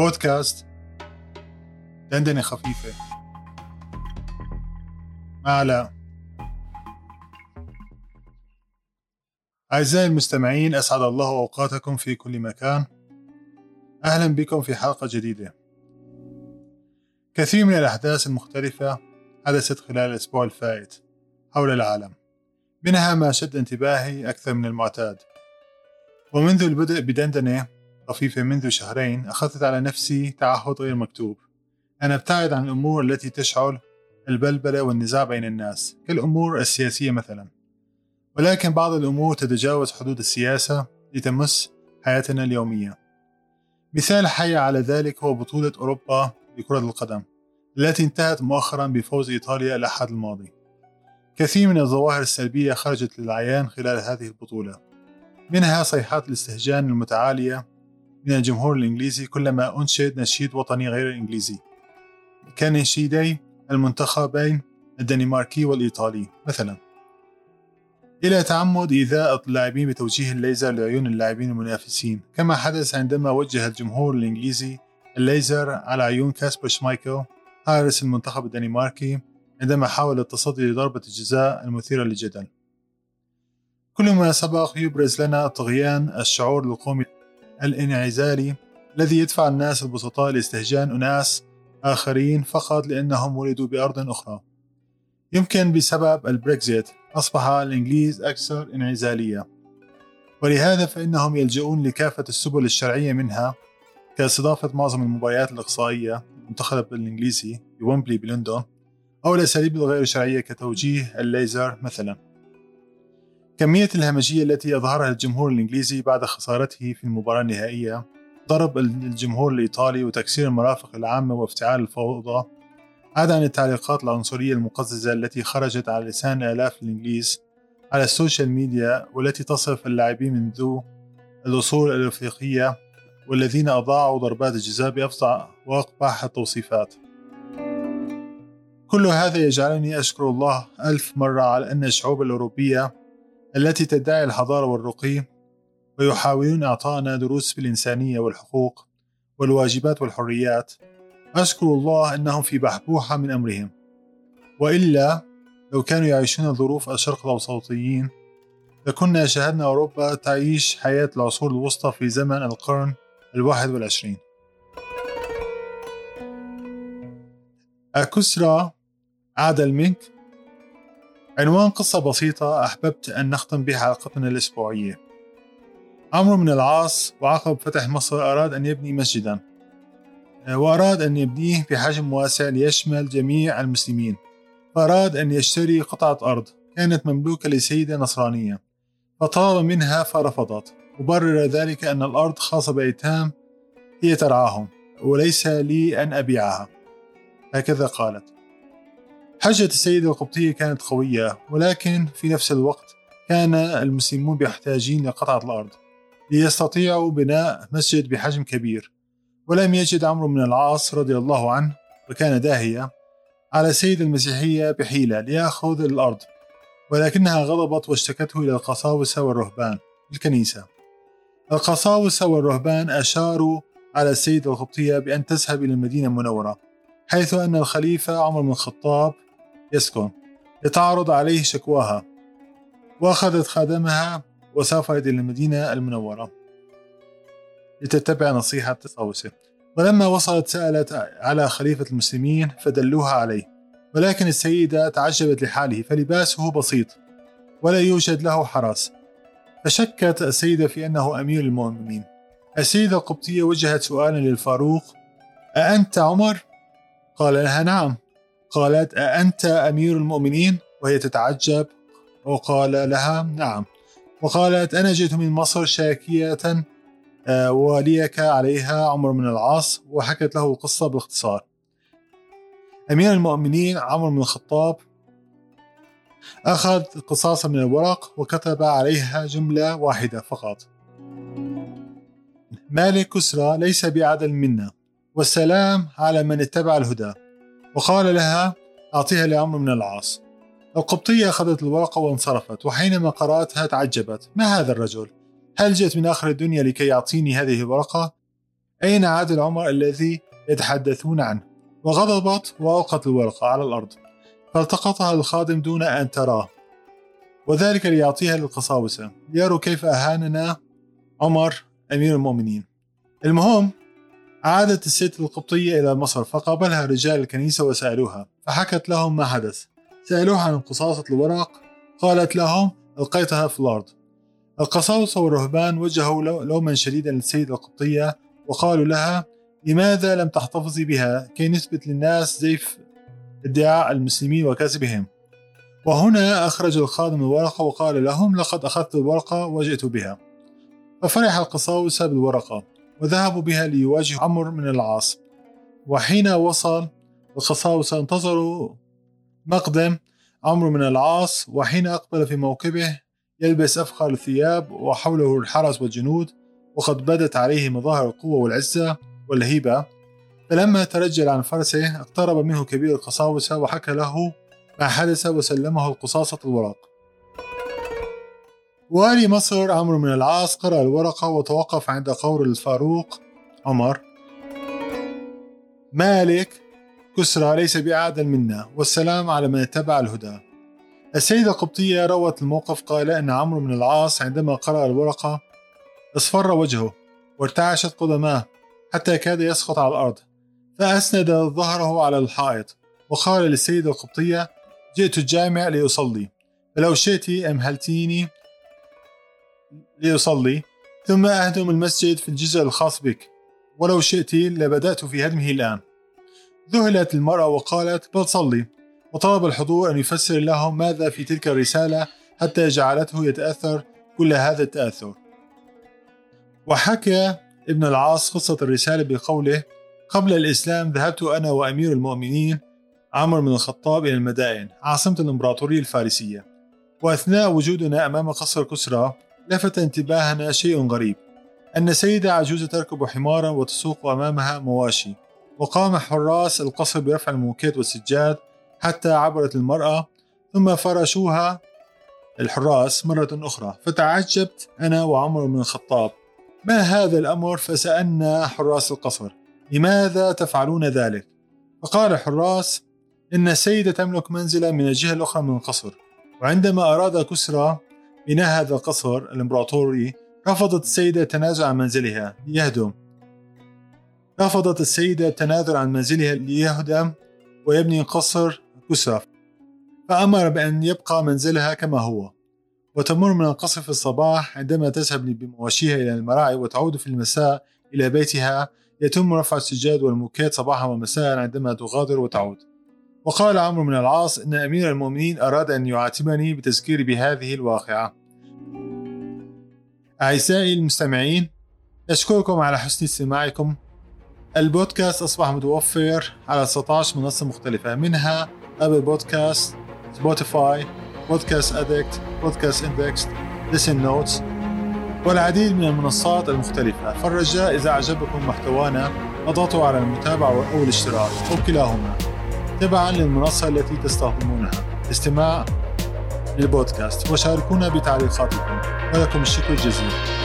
بودكاست دندنة خفيفة مع لا. أعزائي المستمعين، أسعد الله أوقاتكم في كل مكان. أهلا بكم في حلقة جديدة. كثير من الأحداث المختلفة حدثت خلال الأسبوع الفائت حول العالم، منها ما شد انتباهي أكثر من المعتاد. ومنذ البدء بدندنة خفيفة منذ شهرين، أخذت على نفسي تعهد غير مكتوب أن أبتعد عن الأمور التي تشعل البلبلة والنزاع بين الناس، كالأمور السياسية مثلا. ولكن بعض الأمور تتجاوز حدود السياسة لتمس حياتنا اليومية. مثال حي على ذلك هو بطولة أوروبا لكرة القدم التي انتهت مؤخرا بفوز إيطاليا الأحد الماضي. كثير من الظواهر السلبية خرجت للعيان خلال هذه البطولة، منها صيحات الاستهجان المتعالية من الجمهور الإنجليزي كلما أنشد نشيد وطني غير إنجليزي، كنشيدي المنتخبين الدنماركي والإيطالي مثلا، إلى تعمد إيذاء اللاعبين بتوجيه الليزر لعيون اللاعبين المنافسين، كما حدث عندما وجه الجمهور الإنجليزي الليزر على عيون كاسبر شمايكل حارس المنتخب الدنماركي عندما حاول التصدي لضربة الجزاء المثيرة للجدل. كل ما سبق يبرز لنا طغيان الشعور القومي الانعزالي الذي يدفع الناس البسطاء لاستهجان أناس آخرين فقط لأنهم ولدوا بأرض أخرى. يمكن بسبب البريكزيت أصبح الإنجليز أكثر انعزالية، ولهذا فإنهم يلجؤون لكافة السبل الشرعية، منها كاستضافة معظم المباريات الإقصائية المنتخب الإنجليزي بويمبلي بلندن، أو الأساليب الغير شرعية كتوجيه الليزر مثلا. كمية الهمجية التي أظهرها الجمهور الإنجليزي بعد خسارته في المباراة النهائية، ضرب الجمهور الإيطالي وتكسير المرافق العامة وافتعال الفوضى، عدا عن التعليقات العنصرية المقززة التي خرجت على لسان آلاف الإنجليز على السوشيال ميديا والتي تصف اللاعبين من ذو الأصول الأفريقية والذين أضاعوا ضربات الجزاء بأفظع وأقبح التوصيفات. كل هذا يجعلني أشكر الله ألف مرة على أن الشعوب الأوروبية التي تدعي الحضارة والرقي ويحاولون إعطائنا دروس بالإنسانية والحقوق والواجبات والحريات، أشكر الله أنهم في بحبوحة من أمرهم، وإلا لو كانوا يعيشون ظروف الشرق الأوسطيين لكنا شاهدنا أوروبا تعيش حياة العصور الوسطى في زمن القرن 21. كسرى عادل منك عنوان قصة بسيطة أحببت أن نختم بها حلقتنا الأسبوعية. عمرو بن العاص وعقب فتح مصر أراد أن يبني مسجدا، وأراد أن يبنيه بحجم واسع ليشمل جميع المسلمين، فأراد أن يشتري قطعة أرض كانت مملوكة لسيدة نصرانية فطلب منها فرفضت، وبرر ذلك أن الأرض خاصة بأيتام هي ترعاهم وليس لي أن أبيعها، هكذا قالت. حجة السيدة القبطية كانت قوية، ولكن في نفس الوقت كان المسلمون بيحتاجين لقطعة الأرض ليستطيعوا بناء مسجد بحجم كبير، ولم يجد عمرو بن العاص رضي الله عنه وكان داهية على السيدة المسيحية بحيلة ليأخذ الأرض، ولكنها غضبت واشتكته إلى القساوسة والرهبان الكنيسة. القساوسة والرهبان أشاروا على السيدة القبطية بأن تذهب إلى المدينة المنورة حيث أن الخليفة عمر بن الخطاب يسكن لتعرض عليه شكواها، وأخذت خادمها وسافرت إلى المدينة المنورة لتتبع نصيحة القساوسة. ولما وصلت سألت على خليفة المسلمين فدلوها عليه، ولكن السيدة تعجبت لحاله فلباسه بسيط ولا يوجد له حراس، فشكت السيدة في أنه أمير المؤمنين. السيدة القبطية وجهت سؤالا للفاروق: أأنت عمر؟ قال لها: نعم. قالت: أأنت أمير المؤمنين؟ وهي تتعجب، وقال لها: نعم. وقالت: أنا جئت من مصر شاكية وليك عليها عمرو بن العاص. وحكت له القصة باختصار. أمير المؤمنين عمر بن الخطاب أخذ قصاصا من الورق وكتب عليها جملة واحدة فقط: مالك كسرى ليس بعدل منا، والسلام على من اتبع الهدى. وقال لها: أعطيها لعمرو بن العاص. القبطية أخذت الورقة وانصرفت، وحينما قرأتها تعجبت: ما هذا الرجل؟ هل جئت من آخر الدنيا لكي يعطيني هذه الورقة؟ أين عاد العمر الذي يتحدثون عنه؟ وغضبت وألقت الورقة على الأرض، فالتقطها الخادم دون أن تراه، وذلك ليعطيها للقساوسة ليروا كيف أهاننا عمر أمير المؤمنين. المهم، عادت الست القبطية إلى مصر، فقابلها رجال الكنيسة وسألوها، فحكت لهم ما حدث. سألوها عن قصاصة الورق، قالت لهم ألقيتها في الأرض. القساوسة والرهبان وجهوا لوما شديدا للسيدة القبطية وقالوا لها لماذا لم تحتفظي بها كي نثبت للناس زيف ادعاء المسلمين وكسبهم. وهنا أخرج الخادم الورقة وقال لهم لقد أخذت الورقة وجئت بها. ففرح القساوسة بالورقة وذهبوا بها ليواجه عمرو بن العاص. وحين وصل القساوسة انتظروا مقدم عمرو بن العاص، وحين أقبل في موكبه يلبس أفخر الثياب وحوله الحرس والجنود، وقد بدت عليه مظاهر القوة والعزة والهيبة. فلما ترجل عن فرسه اقترب منه كبير القساوسة وحكى له ما حدث وسلمه القصاصة الورق. والي مصر عمرو بن العاص قرأ الورقة وتوقف عند قول الفاروق عمر مالك كسرى ليس بأعدل منا، والسلام على من اتبع الهدى. السيدة القبطية روت الموقف قال أن عمرو بن العاص عندما قرأ الورقة اصفر وجهه وارتعشت قدماه حتى كاد يسقط على الأرض، فأسند ظهره على الحائط وقال للسيدة القبطية جئت الجامع لأصلي، فلو شئت أمهلتيني لأصلي ثم أهدم المسجد في الجزء الخاص بك، ولو شئت لبدأت في هدمه الآن. ذهلت المرأة وقالت بل صلي، وطلب الحضور أن يفسر لهم ماذا في تلك الرسالة حتى جعلته يتأثر كل هذا التأثر. وحكى ابن العاص قصة الرسالة بقوله قبل الإسلام ذهبت أنا وأمير المؤمنين عمر بن الخطاب إلى المدائن عاصمة الإمبراطورية الفارسية، وأثناء وجودنا أمام قصر كسرى لفت انتباهنا شيء غريب، أن سيدة عجوزة تركب حمارا وتسوق أمامها مواشي، وقام حراس القصر برفع الموكيت والسجاد حتى عبرت المرأة ثم فرشوها الحراس مرة أخرى. فتعجبت أنا وعمر بن الخطاب ما هذا الأمر، فسألنا حراس القصر لماذا تفعلون ذلك، فقال الحراس إن السيدة تملك منزلا من الجهة الأخرى من القصر، وعندما أراد كسرى من هذا القصر الإمبراطوري رفضت السيدة التنازل عن منزلها ليهدم ويبني قصر كسرى، فأمر بأن يبقى منزلها كما هو، وتمر من القصر في الصباح عندما تذهب بمواشيها إلى المراعي وتعود في المساء إلى بيتها، يتم رفع السجاد والموكيت صباحا ومساء عندما تغادر وتعود. وقال عمرو بن العاص إن أمير المؤمنين أراد أن يعاتبني بتذكيري بهذه الواقعة. أعزائي المستمعين، أشكركم على حسن استماعكم. البودكاست أصبح متوفر على 16 منصة مختلفة، منها Apple Podcast، Spotify، Podcast Addict، Podcast Index، Listen Notes، والعديد من المنصات المختلفة. فالرجاء إذا أعجبكم محتوانا اضغطوا على المتابعة أو الاشتراك أو كلاهما تبعا للمنصة التي تستخدمونها استماع للبودكاست، وشاركونا بتعليقاتكم، ولكم الشكر الجزيل.